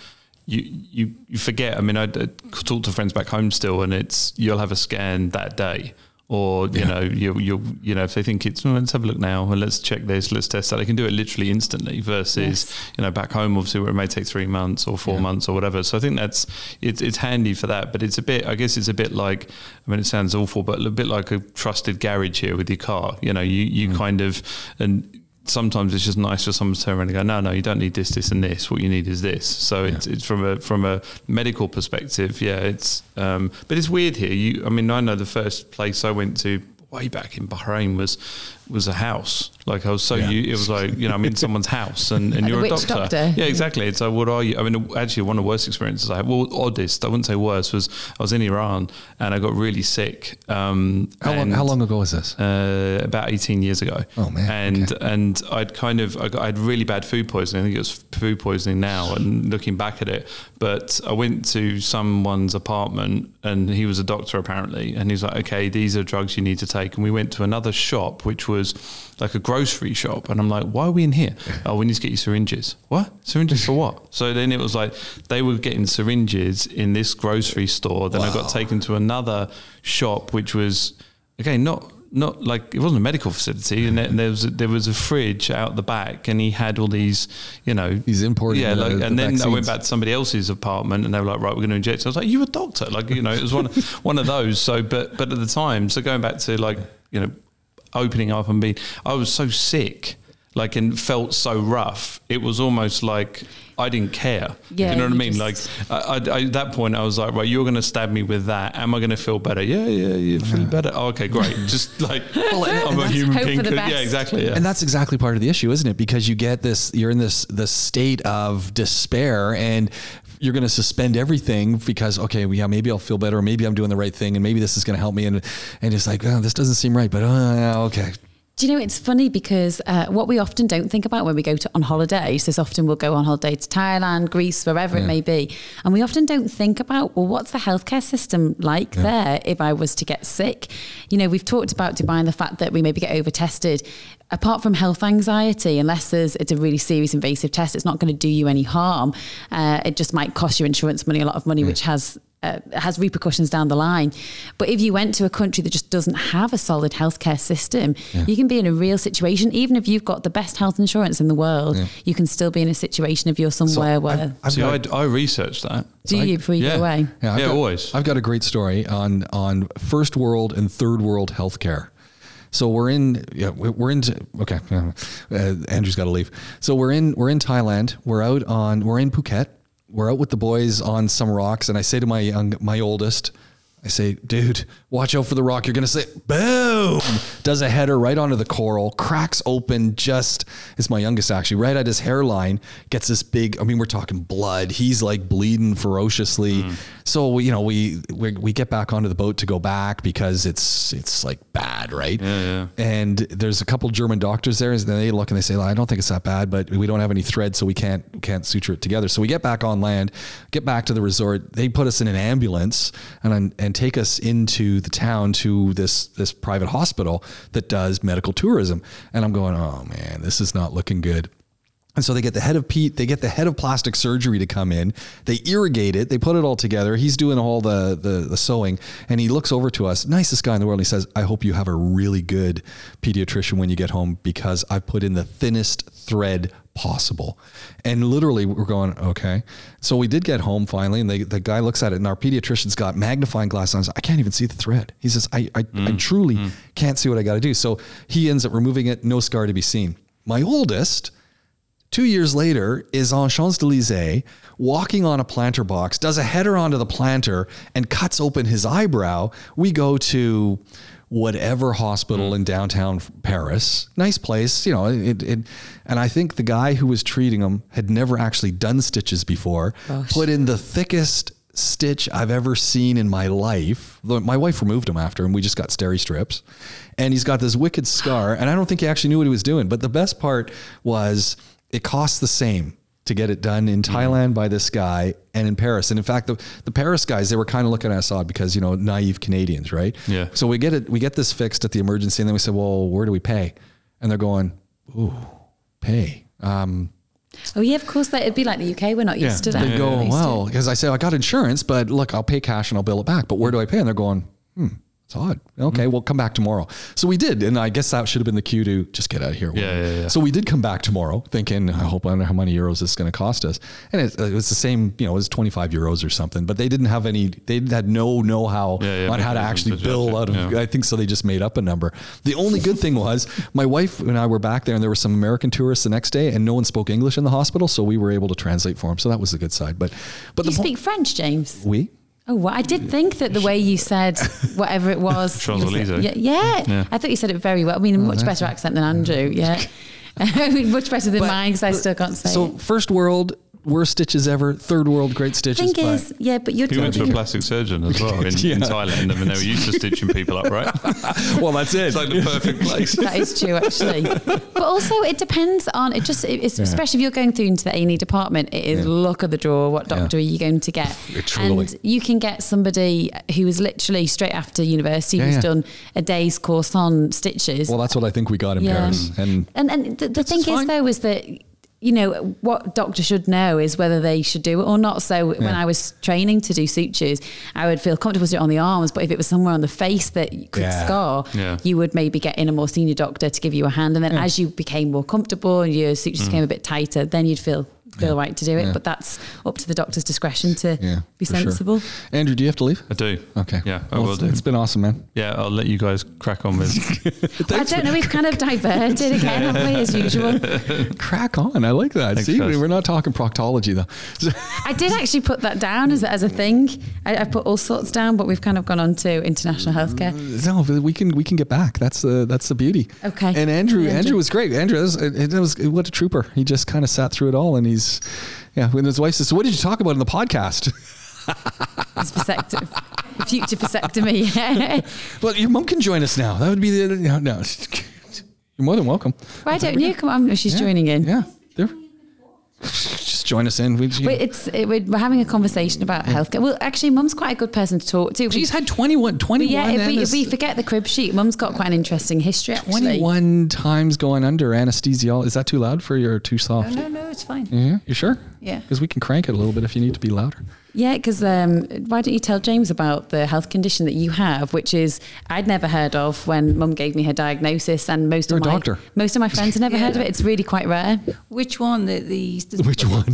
You forget. I mean, I talk to friends back home still, and it's you'll have a scan that day, or you know if they think it's let's have a look now and let's check this, let's test that. They can do it literally instantly. Versus back home, obviously, where it may take 3 months or 4 months or whatever. So I think that's it's handy for that. But it's a bit. I guess it's a bit like. I mean, it sounds awful, but a bit like a trusted garage here with your car. You know, you kind of and. Sometimes it's just nice for someone to turn around and go, no, you don't need this, this and this. What you need is this. So it's from a medical perspective. Yeah. It's, but it's weird here. I know the first place I went to way back in Bahrain was a house. Like I was it was like, you know, I'm in someone's house and you're a doctor. Yeah, exactly. It's like, what are you? I mean, actually one of the worst experiences I had, oddest, I wouldn't say worst, was I was in Iran and I got really sick. How long ago was this? About 18 years ago. Oh man. And, I had really bad food poisoning. I think it was food poisoning now and looking back at it, but I went to someone's apartment and he was a doctor apparently. And he was like, okay, these are drugs you need to take. And we went to another shop, which was like a grocery shop, and I'm like, why are we in here? Oh, we need to get you syringes. What? Syringes for what? So then it was like they were getting syringes in this grocery store. Then I got taken to another shop, which was again not like it wasn't a medical facility, and there was a fridge out the back, and he had all these, you know, he's importing. Yeah, like, and then vaccines. I went back to somebody else's apartment, and they were like, right, we're going to inject. So I was like, you a doctor? Like, you know, it was one of those. So, but at the time, so going back to like, you know, opening up and being, I was so sick, like, and felt so rough. It was almost like I didn't care. Yeah, you know what I mean? Like I, at that point I was like, right, you're going to stab me with that. Am I going to feel better? Yeah. You feel better. Oh, okay, great. Just like, I'm a human being. Yeah, exactly. Yeah. And that's exactly part of the issue, isn't it? Because you get this, you're in this state of despair and you're going to suspend everything because, okay, well, yeah, maybe I'll feel better or maybe I'm doing the right thing and maybe this is going to help me. And it's like, oh, this doesn't seem right, but okay. Do you know, it's funny because what we often don't think about when we go on holidays is often we'll go on holiday to Thailand, Greece, wherever it may be. And we often don't think about, well, what's the healthcare system like there if I was to get sick? You know, we've talked about Dubai and the fact that we maybe get over-tested. Apart from health anxiety, unless it's a really serious invasive test, it's not going to do you any harm. It just might cost your insurance money, a lot of money, which has has repercussions down the line. But if you went to a country that just doesn't have a solid healthcare system, you can be in a real situation. Even if you've got the best health insurance in the world, you can still be in a situation if you're somewhere where... I researched that. Do you before you go away? Yeah, always. I've got a great story on first world and third world healthcare. So we're in, Andrew's got to leave. So we're in Thailand. We're in Phuket. We're out with the boys on some rocks, and I say to my oldest, I say, dude, watch out for the rock. You're going to say, boom, does a header right onto the coral, cracks open just, it's my youngest actually, right at his hairline, gets this big, I mean, we're talking blood. He's like bleeding ferociously. Mm. So, we get back onto the boat to go back because it's like bad, right? Yeah. And there's a couple German doctors there, and they look and they say, I don't think it's that bad, but we don't have any thread, so we can't suture it together. So we get back on land, get back to the resort. They put us in an ambulance and take us into the town to this private hospital that does medical tourism. And I'm going, oh man, this is not looking good. And so they get the head of Pete, they get the head of plastic surgery to come in, they irrigate it, they put it all together. He's doing all the sewing, and he looks over to us, nicest guy in the world. And he says, I hope you have a really good pediatrician when you get home, because I put in the thinnest thread possible. And literally we're going, okay. So we did get home finally, and the guy looks at it, and our pediatrician's got magnifying glass on. I can't even see the thread. He says, I truly can't see what I got to do. So he ends up removing it. No scar to be seen. My oldest, 2 years later, is on Champs-Élysées walking on a planter box, does a header onto the planter and cuts open his eyebrow. We go to whatever hospital in downtown Paris, nice place, and I think the guy who was treating him had never actually done stitches before, put in the thickest stitch I've ever seen in my life. My wife removed him after, and we just got Steri-Strips, and he's got this wicked scar, and I don't think he actually knew what he was doing. But the best part was it costs the same to get it done in Thailand by this guy and in Paris. And in fact, the Paris guys, they were kind of looking at us odd because, naive Canadians, right? Yeah. So we get this fixed at the emergency, and then we said, well, where do we pay? And they're going, ooh, pay. Oh yeah, of course. It'd be like the UK. We're not used to that. They go, well, because I say, I got insurance, but look, I'll pay cash and I'll bill it back. But where do I pay? And they're going, it's odd. Okay, we'll come back tomorrow. So we did. And I guess that should have been the cue to just get out of here. Yeah. So we did come back tomorrow thinking, I hope, I don't know how many euros this is going to cost us. And it was the same, it was 25 euros or something, but they didn't have any, they had no know-how on how to actually bill out of, I think so. They just made up a number. The only good thing was my wife and I were back there, and there were some American tourists the next day, and no one spoke English in the hospital. So we were able to translate for them. So that was the good side. But you speak French, James? Oui. Oh, well, I did think that the way you said whatever it was. Yeah, I thought you said it very well. I mean, much better accent than Andrew. Yeah. Much better than mine, because I still can't say it. So first world, worst stitches ever. Third world, great stitches. Thing is, but you went to a plastic surgeon as well in Thailand, and then they were used to stitching people up, right? Well, that's it. It's like the perfect place. That is true, actually. But also, it depends on especially if you're going through into the A&E department, it is luck of the draw. What doctor are you going to get? Truly. And you can get somebody who is literally straight after university who's done a day's course on stitches. Well, that's what I think we got in Paris, and the thing is though is that, what doctor should know is whether they should do it or not. So when I was training to do sutures, I would feel comfortable doing it on the arms, but if it was somewhere on the face that you could scar, you would maybe get in a more senior doctor to give you a hand. And then as you became more comfortable and your sutures became a bit tighter, then you'd feel right to do it. But that's up to the doctor's discretion to be sensible. Sure. Andrew, do you have to leave? I do. Okay. Yeah, I will do. It's been awesome, man. Yeah, I'll let you guys crack on with I don't know, we've kind of diverted again, haven't we, as usual? Crack on. I like that. Thanks, see, we're not talking proctology, though. I did actually put that down as a thing. I put all sorts down, but we've kind of gone on to international healthcare. No, we can get back. That's the beauty. Okay. And Andrew was great. Andrew, what a trooper. He just kind of sat through it all, and when his wife says, so what did you talk about in the podcast? It's future vasectomy. Well, your mum can join us now. That would be no. You're more than welcome. Why don't you come on? She's joining in. Yeah. Just join us in. We're having a conversation about healthcare. Well, actually, Mum's quite a good person to talk to. She's had 21. Yeah, if we forget the crib sheet, Mum's got quite an interesting history, actually. 21 times going under anesthesiology. Is that too loud for you or too soft? No. it's fine. Yeah, you sure? Yeah. Because we can crank it a little bit if you need to be louder. Yeah, because why don't you tell James about the health condition that you have, which is I'd never heard of when Mum gave me her diagnosis, and most of my friends had never heard of it. It's really quite rare. Which one? Which one?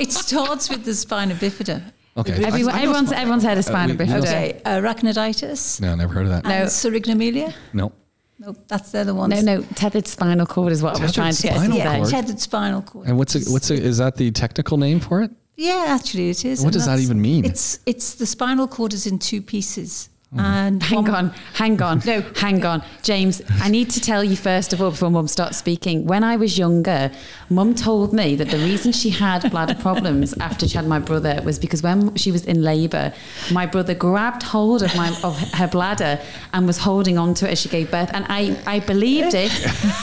It starts with the spina bifida. Okay. Everyone's heard of spina bifida. Okay. Arachnoiditis. No, never heard of that. No. Syringomyelia. No. No, that's the other one. No, tethered spinal cord is what I was trying to get to. Yeah, tethered spinal cord. And is that the technical name for it? Yeah, actually it is. What does that even mean? It's the spinal cord is in two pieces. And hang on. James, I need to tell you first of all, before Mum starts speaking, when I was younger, Mum told me that the reason she had bladder problems after she had my brother was because when she was in labour, my brother grabbed hold of her bladder and was holding on to it as she gave birth. And I believed it,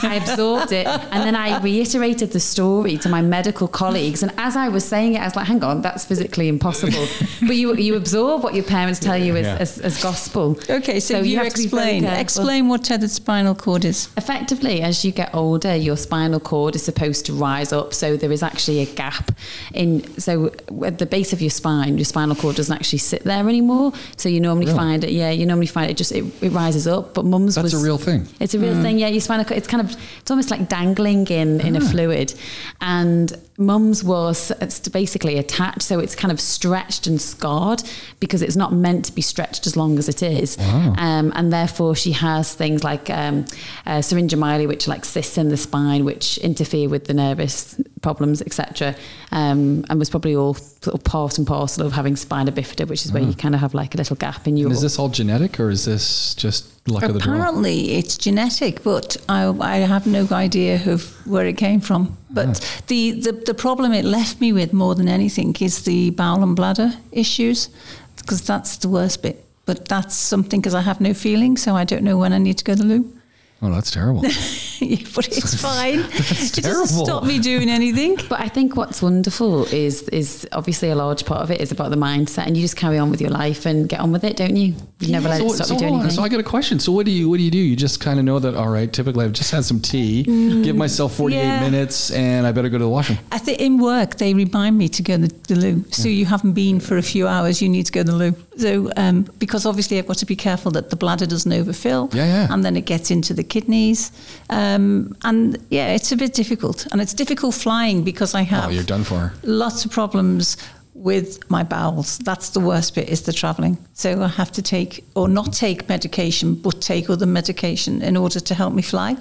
I absorbed it, and then I reiterated the story to my medical colleagues. And as I was saying it, I was like, hang on, that's physically impossible. But you absorb what your parents tell you as gospel. Okay, so you explain what tethered spinal cord is. Effectively, as you get older, your spinal cord is supposed to rise up, so there is actually a gap at the base of your spine. Your spinal cord doesn't actually sit there anymore, so you normally find it. Yeah, you normally find it just it rises up. But Mum's that's a real thing. It's a real thing. Yeah, your spinal cord. It's almost like dangling in a fluid, and Mum's was basically attached, so it's kind of stretched and scarred because it's not meant to be stretched as long as it is. Wow. And therefore she has things like syringomyelia, which are like cysts in the spine which interfere with the nervous problems, etc. And was probably all sort of part and parcel of having spina bifida, which is where you kind of have like a little gap in your... And is this all genetic or is this just luck of the draw? Apparently it's genetic, but I have no idea where it came from. But the problem it left me with more than anything is the bowel and bladder issues, because that's the worst bit. But that's something, because I have no feeling, so I don't know when I need to go to the loo. Oh, that's terrible. Yeah, but it's fine. It doesn't stop me doing anything. But I think what's wonderful is obviously a large part of it is about the mindset, and you just carry on with your life and get on with it, don't you? You never let it stop you doing anything. So I got a question. So what do you do? You just kind of know that, all right, typically I've just had some tea, give myself 48 minutes, and I better go to the washroom. I think in work, they remind me to go to the loo. So you haven't been for a few hours, you need to go to the loo. So because obviously I've got to be careful that the bladder doesn't overfill. And then it gets into the kidneys, it's a bit difficult, and it's difficult flying because I have you're done for. Lots of problems with my bowels. That's the worst bit, is the travelling. So I have to take, or not take medication, but take other medication in order to help me fly.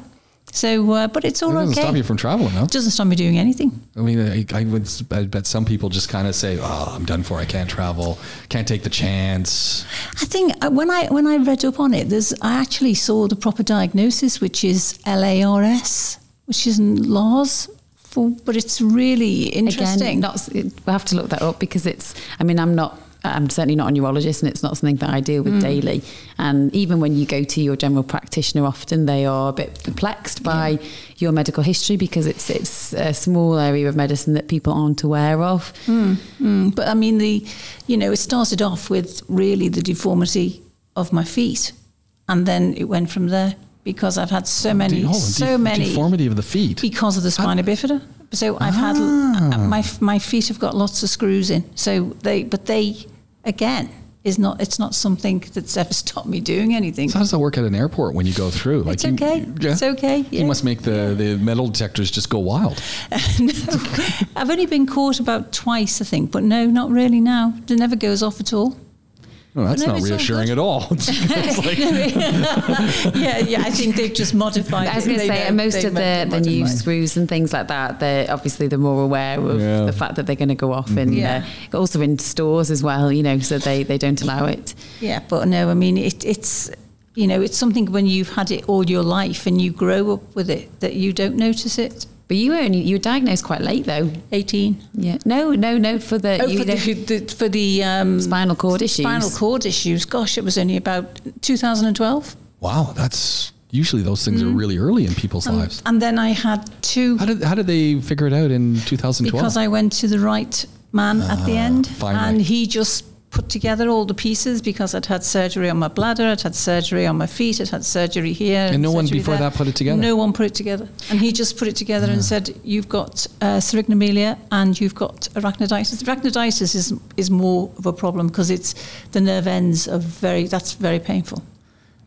So, but it's all okay. It doesn't stop you from traveling, no? It doesn't stop me doing anything. I mean, I bet some people just kind of say, oh, I'm done for, I can't travel, can't take the chance. I think when I read up on it, I actually saw the proper diagnosis, which is LARS, which isn't LARS. But it's really interesting. Again, we'll have to look that up because I'm certainly not a neurologist, and it's not something that I deal with daily. And even when you go to your general practitioner, often they are a bit perplexed by your medical history, because it's a small area of medicine that people aren't aware of. But I mean, it started off with really the deformity of my feet, and then it went from there because I've had so many deformity of the feet because of the spina bifida. So I've had my feet have got lots of screws in. So it's not something that's ever stopped me doing anything. So how does that work at an airport when you go through? Like it's okay. Yeah. You must make the metal detectors just go wild. No, I've only been caught about twice, I think. But no, not really now. It never goes off at all. No, that's not reassuring at all. I think they've just modified it. I was going to say, most of the new screws and things like that, they're obviously they're more aware of the fact that they're going to go off in also in stores as well, so they don't allow it. Yeah, but no, I mean, it's something when you've had it all your life and you grow up with it that you don't notice it. But you were diagnosed quite late though. 18. Yeah. No. For the spinal cord issues. Spinal cord issues. Gosh, it was only about 2012. Wow, that's usually those things are really early in people's lives. And then I had two. How did they figure it out in 2012? Because I went to the right man at the end, and he just put together all the pieces, because I'd had surgery on my bladder, I'd had surgery on my feet, I'd had surgery here. And no one before that put it together? No one put it together. And he just put it together and said, you've got syringomyelia and you've got arachnoiditis. Arachnoiditis is more of a problem because it's the nerve ends are that's very painful.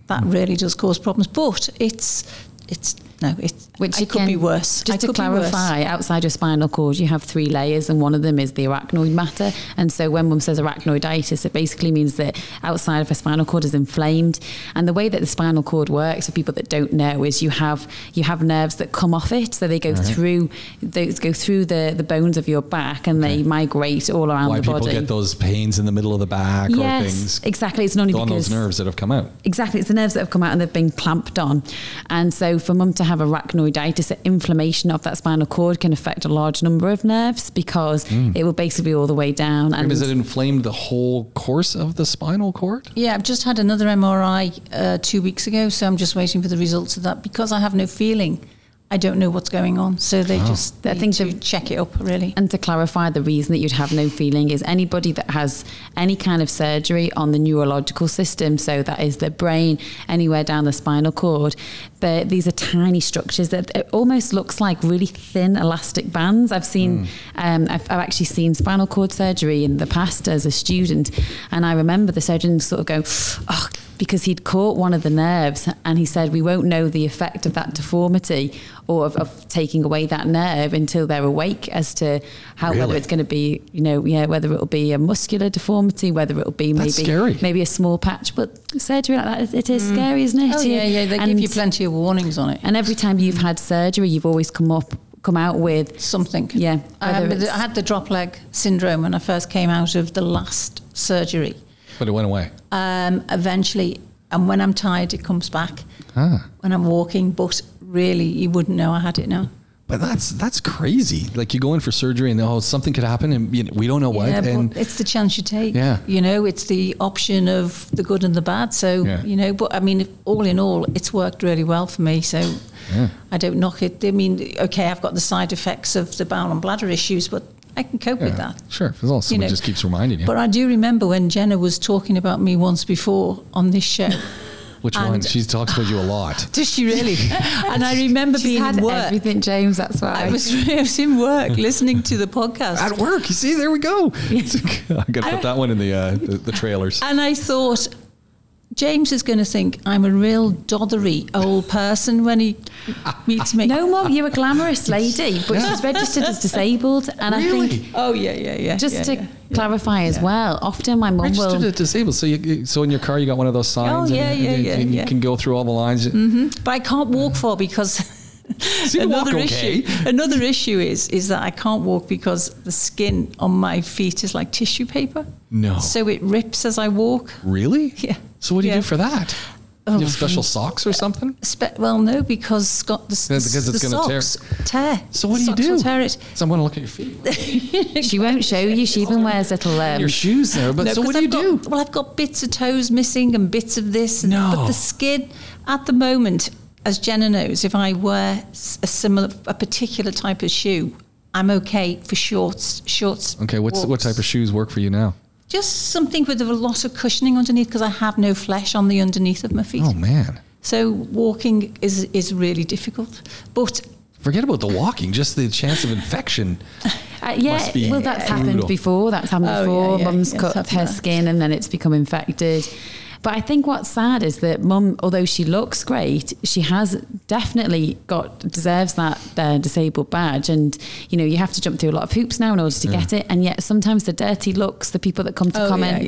That really does cause problems. But it could be worse. Just to clarify, outside your spinal cord, you have three layers, and one of them is the arachnoid matter. And so when mum says arachnoiditis, it basically means that outside of her spinal cord is inflamed. And the way that the spinal cord works, for people that don't know, is you have nerves that come off it, so they go through the bones of your back, and they migrate all around the body. Why people get those pains in the middle of the back or things? Exactly. It's not only because those nerves that have come out. Exactly, it's the nerves that have come out and they've been clamped on, and so for mum to have arachnoiditis, inflammation of that spinal cord can affect a large number of nerves because it will basically be all the way down. And is it inflamed the whole course of the spinal cord? Yeah, I've just had another MRI 2 weeks ago, so I'm just waiting for the results of that. Because I have no feeling, I don't know what's going on. So they just I think to check it up, really. And to clarify, the reason that you'd have no feeling is anybody that has any kind of surgery on the neurological system, so that is the brain, anywhere down the spinal cord, but these are tiny structures that it almost looks like really thin elastic bands. I've seen, I've actually seen spinal cord surgery in the past as a student, and I remember the surgeon sort of going, oh, because he'd caught one of the nerves, and he said, we won't know the effect of that deformity or of taking away that nerve until they're awake as to how whether it's going to be, whether it'll be a muscular deformity, whether it'll be maybe a small patch. But surgery like that, it is scary, isn't it? Oh, yeah, they give you plenty of warnings on it. And every time you've had surgery, you've always come out with something. Yeah. I had the drop leg syndrome when I first came out of the last surgery. But it went away. Eventually. And when I'm tired, it comes back. When I'm walking, but really, you wouldn't know I had it now. But that's crazy. Like, you go in for surgery and something could happen and we don't know what. And it's the chance you take. Yeah. It's the option of the good and the bad. So, but I mean, all in all, it's worked really well for me. So I don't knock it. I mean, okay, I've got the side effects of the bowel and bladder issues, but I can cope with that. Sure. As long as someone just keeps reminding you. But I do remember when Jenna was talking about me once before on this show. Which one? She talks about you a lot. Does she really? And I remember being at work. Everything, James, that's why. I was in work, listening to the podcast. At work, you see, there we go. I'm going to put that one in the trailers. And I thought, James is going to think I'm a real doddery old person when he meets me. No, Mum, you're a glamorous lady, but she's registered as disabled. And really? I think... Oh, yeah. Just to clarify as well, often my mum will... Registered as disabled, so in your car you got one of those signs. Oh, and you can go through all the lines. Mm-hmm. But I can't walk far because... So another issue is that I can't walk because the skin on my feet is like tissue paper. No. So it rips as I walk. Really? Yeah. So what do you do for that? Oh, you have special socks or something? No, because the socks tear. So what do you do? Tear it. Someone look at your feet. She won't show you. She even wears little... your shoes there. But so what do you do? Well, I've got bits of toes missing and bits of this. And, but the skin at the moment... As Jenna knows, if I wear a particular type of shoe, I'm okay for shorts. Okay, what type of shoes work for you now? Just something with a lot of cushioning underneath, because I have no flesh on the underneath of my feet. Oh, man. So walking is really difficult. But... Forget about the walking, just the chance of infection. That's happened before. Mum's cut her skin and then it's become infected. But I think what's sad is that Mum, although she looks great, she has definitely deserves that disabled badge. And, you have to jump through a lot of hoops now in order to get it. And yet sometimes the dirty looks, the people that come to comment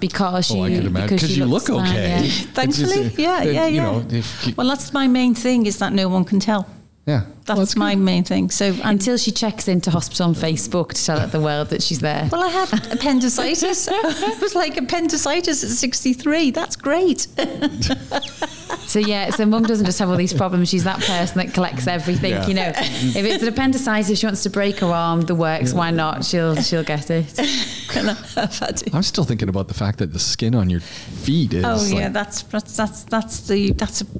because she... Oh, I can imagine. Because you look okay. Yeah. Thankfully, that's my main thing, is that no one can tell. Yeah. That's my main thing. So until she checks into hospital on Facebook to tell the world that she's there. Well, I had appendicitis. It was like appendicitis at 63. That's great. So Mum doesn't just have all these problems. She's that person that collects everything. Yeah. If it's an appendicitis, she wants to break her arm, the works. Why not? She'll get it. I'm still thinking about the fact that the skin on your feet is. Oh yeah, that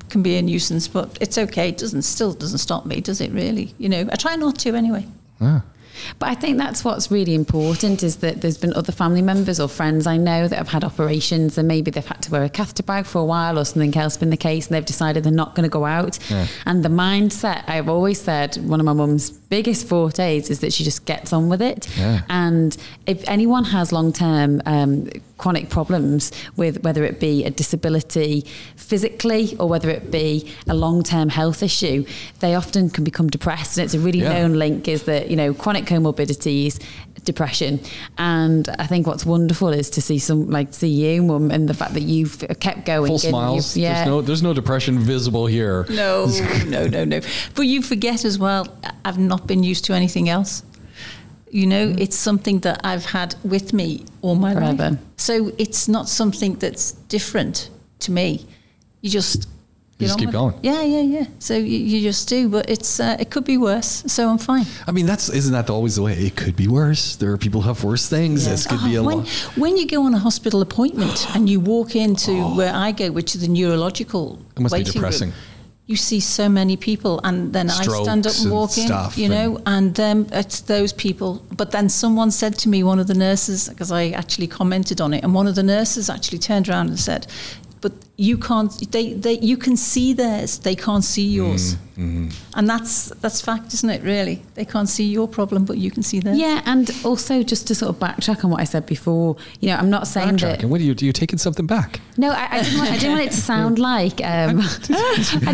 can be a nuisance, but it's okay. It doesn't stop me, does it really? I try not to anyway. But I think that's what's really important, is that there's been other family members or friends I know that have had operations, and maybe they've had to wear a catheter bag for a while or something else been the case, and they've decided they're not going to go out. Yeah. And the mindset, I've always said, one of my mum's biggest fortes is that she just gets on with it. Yeah. And if anyone has long-term chronic problems, with whether it be a disability physically or whether it be a long-term health issue, they often can become depressed. And it's a really known link, is that, you know, chronic comorbidities, depression. And I think what's wonderful is to see see you, Mum, and the fact that you've kept going. Full smiles. There's no depression visible here. No. But you forget as well, I've not been used to anything else. You know, it's something that I've had with me all my life. So it's not something that's different to me. You just keep going. Yeah. So you just do, but it's it could be worse. So I'm fine. I mean, isn't that always the way? It could be worse. There are people who have worse things. Yeah. This could be a lot. When you go on a hospital appointment and you walk into where I go, which is the neurological waiting room. It must be depressing. You see so many people, and then strokes, I stand up and walk in, you know, and it's those people. But then someone said to me, one of the nurses, because I actually commented on it, and one of the nurses actually turned around and said, but you can't, you can see theirs, they can't see yours. Mm-hmm. And that's fact, isn't it, really? They can't see your problem, but you can see theirs. Yeah, and also just to sort of backtrack on what I said before, you know, I'm not saying that... What are you taking something back? No, I didn't want it to sound like... I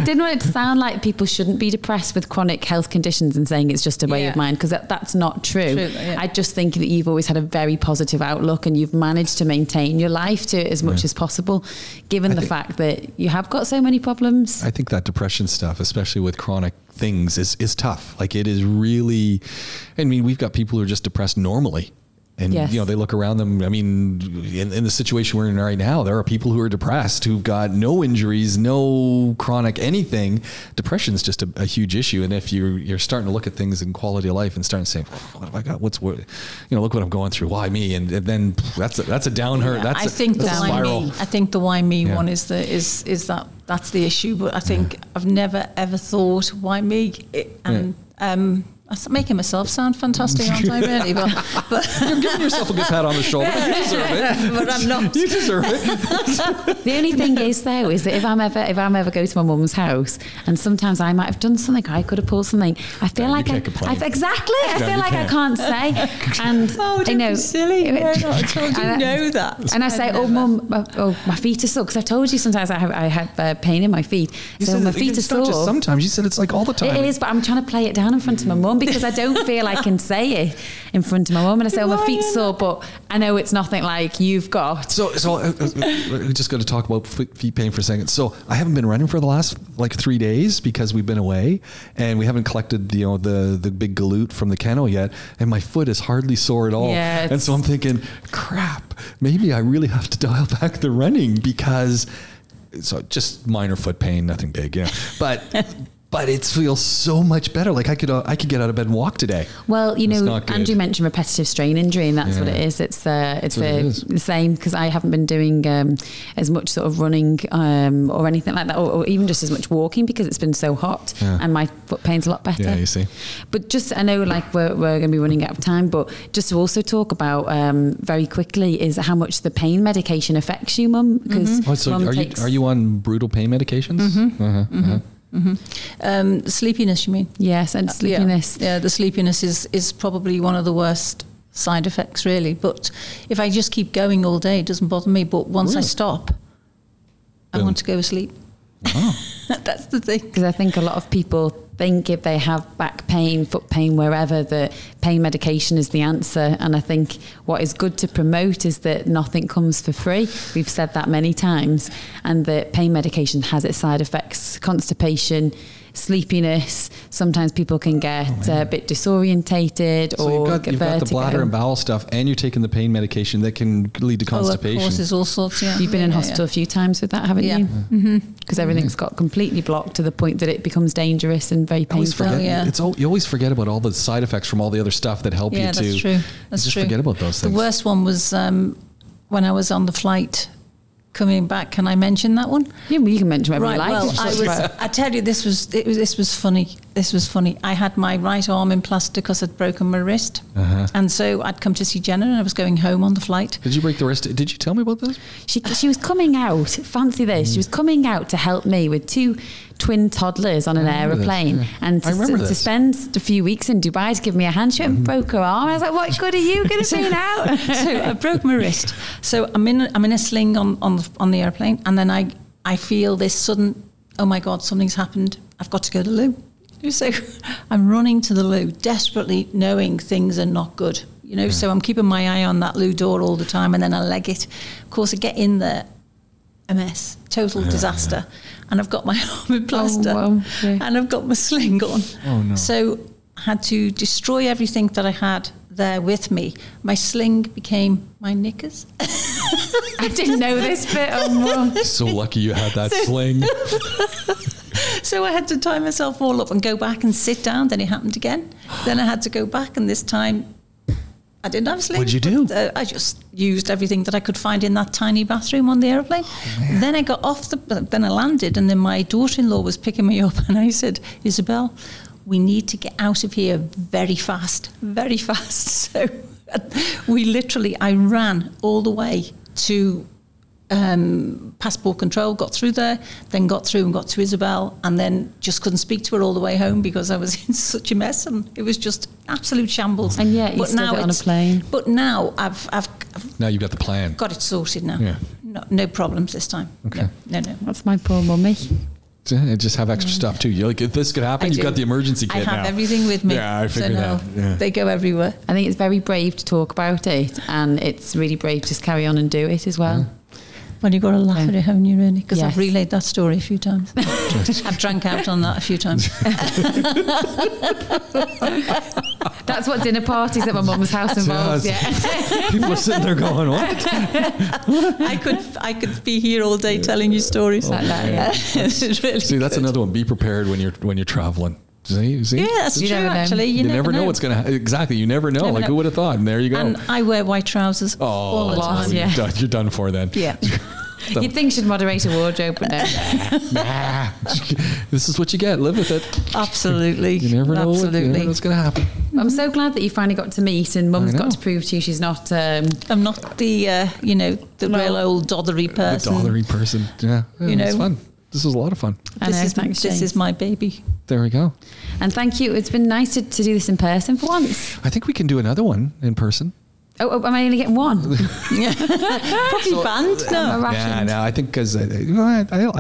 didn't want it to sound like people shouldn't be depressed with chronic health conditions and saying it's just a way of mind, because that's not true. I just think that you've always had a very positive outlook, and you've managed to maintain your life to as much as possible, given the fact that you have got so many problems. I think that depression stuff, especially with chronic things, is tough. Like, it is really, I mean, we've got people who are just depressed normally. And, you know, they look around them. I mean, in the situation we're in right now, there are people who are depressed, who've got no injuries, no chronic anything. Depression is just a huge issue. And if you're starting to look at things in quality of life and starting to say, what have I got? You know, look what I'm going through. Why me? And then that's a downhurt. Yeah, I think that's a spiral. I think the why me one is that's the issue. But I think I've never, ever thought why me? I'm making myself sound fantastic, aren't I, really? But you're giving yourself a good pat on the shoulder. You deserve it. But I'm not. You deserve it. The only thing is, though, is that if I ever go to my mum's house, and sometimes I might have done something, I could have pulled something, I feel like I can't say. And don't be silly. No, not at all. You know that. And I say, Mum, my feet are sore, because I've told you sometimes I have pain in my feet. So my feet are sore. Not just sometimes. You said it's like all the time. It is, but I'm trying to play it down in front of my mum, because I don't feel I can say it in front of my mum, and I say, my feet's sore, but I know it's nothing like you've got. So we're just going to talk about feet pain for a second. So I haven't been running for the last 3 days because we've been away, and we haven't collected the big galoot from the kennel yet, and my foot is hardly sore at all. Yeah, and so I'm thinking, crap, maybe I really have to dial back the running, because so just minor foot pain, nothing big, but. But it feels so much better. Like I could get out of bed and walk today. Well, you know, Andrew mentioned repetitive strain injury, and that's what it is. It's the same, because I haven't been doing as much sort of running or anything like that, or even just as much walking, because it's been so hot and my foot pain's a lot better. Yeah, you see. But just, I know we're going to be running out of time, but just to also talk about very quickly is how much the pain medication affects you, Mum. Because are you on brutal pain medications? Mm-hmm. Uh-huh, mm-hmm. Uh-huh. Mm-hmm. Sleepiness, you mean? Yes, and sleepiness. Yeah, the sleepiness is probably one of the worst side effects, really. But if I just keep going all day, it doesn't bother me. But once I stop, I want to go to sleep. Wow. That's the thing. Because I think a lot of people think if they have back pain, foot pain, wherever, that pain medication is the answer. And I think what is good to promote is that nothing comes for free. We've said that many times, and that pain medication has its side effects: constipation, sleepiness. Sometimes people can get a bit disorientated, so or you've got the bladder and bowel stuff, and you're taking the pain medication that can lead to constipation. Of course, there's all sorts. Yeah. You've been in hospital a few times with that, haven't you? Mm-hmm. Because everything's got completely blocked to the point that it becomes dangerous and very painful. You always forget about all the side effects from all the other stuff that help you. That's true. That's just true. Forget about those things. The worst one was when I was on the flight coming back. Can I mention that one? Yeah, well, you can mention whatever you like. Well, I tell you, this was funny. this was funny. I had my right arm in plaster because I'd broken my wrist. Uh-huh. And so I'd come to see Jenna and I was going home on the flight. Did you break the wrist? Did you tell me about this? She was coming out. Fancy this. Mm. She was coming out to help me with two twin toddlers on an aeroplane. Yeah. And to spend a few weeks in Dubai to give me a handshake and broke her arm. I was like, what good are you going to do now? So I broke my wrist. So I'm in a sling on the aeroplane. And then I feel this sudden, oh my God, something's happened. I've got to go to the loo. So I'm running to the loo, desperately knowing things are not good, you know. Yeah. So I'm keeping my eye on that loo door all the time, and then I leg it. Of course, I get in there, a mess, total disaster. Yeah. And I've got my arm in plaster, and I've got my sling on. Oh, no. So I had to destroy everything that I had there with me. My sling became my knickers. I didn't know this bit. So lucky you had that sling. So I had to tie myself all up and go back and sit down. Then it happened again. Then I had to go back, and this time I didn't have a sling. What did you do? I just used everything that I could find in that tiny bathroom on the aeroplane. Oh, then I got off then I landed, and then my daughter-in-law was picking me up, and I said, Isabel, we need to get out of here very fast, very fast. So I ran all the way to passport control, got through there, then got through and got to Isabel, and then just couldn't speak to her all the way home because I was in such a mess, and it was just absolute shambles. And yet you still on a plane. But now Now you've got the plan. Got it sorted now. Yeah. No problems this time. Okay. No. That's my poor mummy. Just have extra stuff too. You're like, if this could happen, you've got the emergency kit now. I have everything with me. Yeah, I figured that. Yeah. They go everywhere. I think it's very brave to talk about it, and it's really brave to just carry on and do it as well. Yeah. Well, you've got to laugh at it, haven't you, really? Because I've relayed that story a few times. I've drank out on that a few times. That's what dinner parties at my mum's house involves. Yeah. People are sitting there going, what? I could be here all day telling you stories like that. Yeah. Really see, that's another one. Be prepared when you're traveling. See? Yeah, that's true, actually. You never know what's going to happen. Exactly, you never know. Never know. Who would have thought? And there you go. And I wear white trousers all the time. You're done for then. Yeah. You'd think she'd moderate a wardrobe, but no. Nah. This is what you get. Live with it. Absolutely. You never know what's going to happen. I'm so glad that you finally got to meet, and Mum's got to prove to you she's not... I'm not the, real old doddery person. The doddery person, yeah it's fun. This was a lot of fun. This is my baby. There we go. And thank you. It's been nice to do this in person for once. I think we can do another one in person. Oh, am I only getting one? Probably banned. No, no. I think because I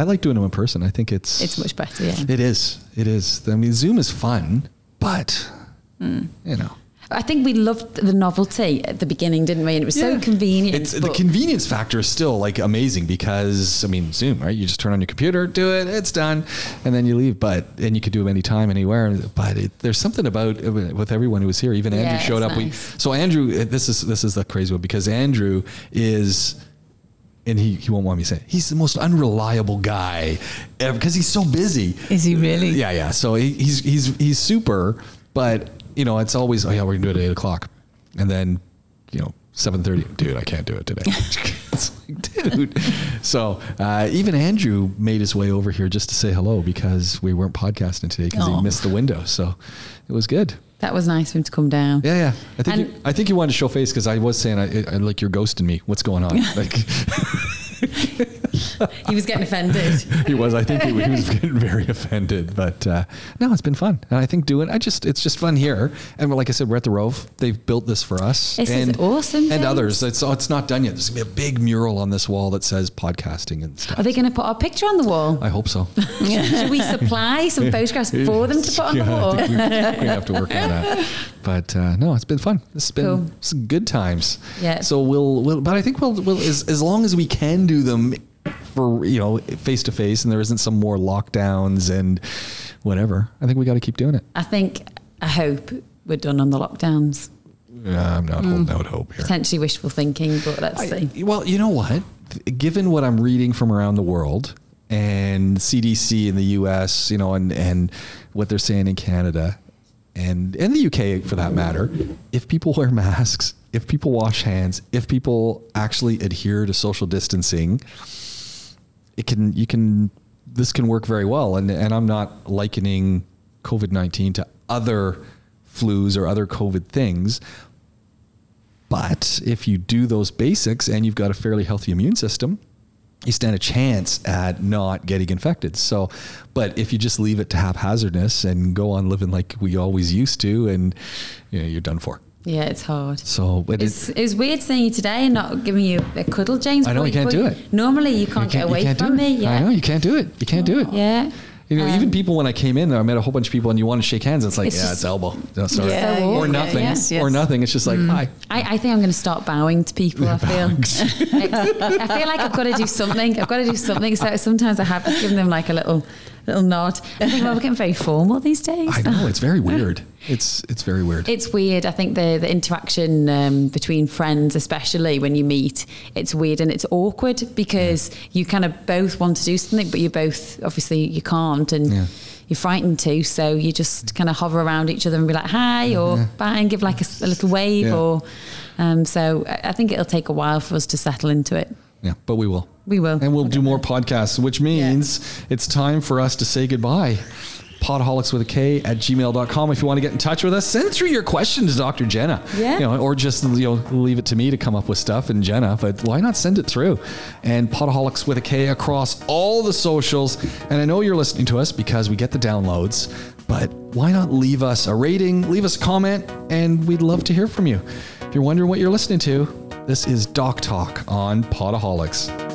like doing them in person. I think it's much better. Yeah, it is. It is. I mean, Zoom is fun, but I think we loved the novelty at the beginning, didn't we? And it was so convenient. The convenience factor is still like amazing because, I mean, Zoom, right? You just turn on your computer, do it, it's done. And then you leave, and you could do it anytime, anywhere. But there's something about with everyone who was here, even Andrew showed up. Nice. So Andrew, this is the crazy one because Andrew is... And he won't want me to say it. He's the most unreliable guy ever because he's so busy. Is he really? Yeah. So he's super, but... You know, it's always, we're going to do it at 8:00. And then, 7:30, dude, I can't do it today. It's like, dude. So even Andrew made his way over here just to say hello because we weren't podcasting today because he missed the window. So it was good. That was nice for him to come down. Yeah. I think you wanted to show face because I was saying, I like, you're ghosting me. What's going on? He was getting offended. He was. I think he was getting very offended. But no, it's been fun. And I think it's just fun here. And like I said, we're at the Rove. They've built this for us. This is awesome. And others. It's not done yet. There's going to be a big mural on this wall that says podcasting and stuff. Are they going to put our picture on the wall? I hope so. Should we supply some photographs for them to put on the wall? I think we're going to have to work on that. But no, it's been fun. This has been some good times. Yeah. So but I think we'll as long as we can do them for face to face, and there isn't some more lockdowns and whatever. I think we got to keep doing it. I hope we're done on the lockdowns. I'm not holding out hope here. Potentially wishful thinking, but let's see. Well, you know what? Given what I'm reading from around the world and CDC in the US, and what they're saying in Canada and the UK for that matter, if people wear masks, if people wash hands, if people actually adhere to social distancing, this can work very well. And I'm not likening COVID-19 to other flus or other COVID things. But if you do those basics and you've got a fairly healthy immune system, you stand a chance at not getting infected. So, but if you just leave it to haphazardness and go on living like we always used to, and you know, you're done for. Yeah, it's hard. So it's weird seeing you today and not giving you a cuddle, James. I know, you can't do it. Normally you can't get away from me. Yeah. I know, you can't do it. You can't do it. Yeah. You know, even people when I came in, I met a whole bunch of people and you want to shake hands. It's like, it's elbow. No, sorry. Yeah, or nothing. Yes, yes. Or nothing. It's just like, hi. I think I'm going to start bowing to people. I feel. I feel like I've got to do something. So sometimes I have to give them like a little nod. I think, well, we're getting very formal these days. I know. It's very weird. It's very weird. It's weird. I think the interaction between friends, especially when you meet, it's weird and it's awkward because you kind of both want to do something, but you both, obviously you can't and you're frightened too. So you just kind of hover around each other and be like, hi, or bye, and give like a little wave. Or so I think it'll take a while for us to settle into it. Yeah, but we will. We will. And we'll do more podcasts, which means it's time for us to say goodbye. Podaholics with a K at gmail.com. If you want to get in touch with us, send through your questions to Dr. Jenna. Yeah. You know, or just leave it to me to come up with stuff and Jenna, but why not send it through? And Podaholics with a K across all the socials. And I know you're listening to us because we get the downloads, but why not leave us a rating, leave us a comment, and we'd love to hear from you. If you're wondering what you're listening to, this is Doc Talk on Podaholics.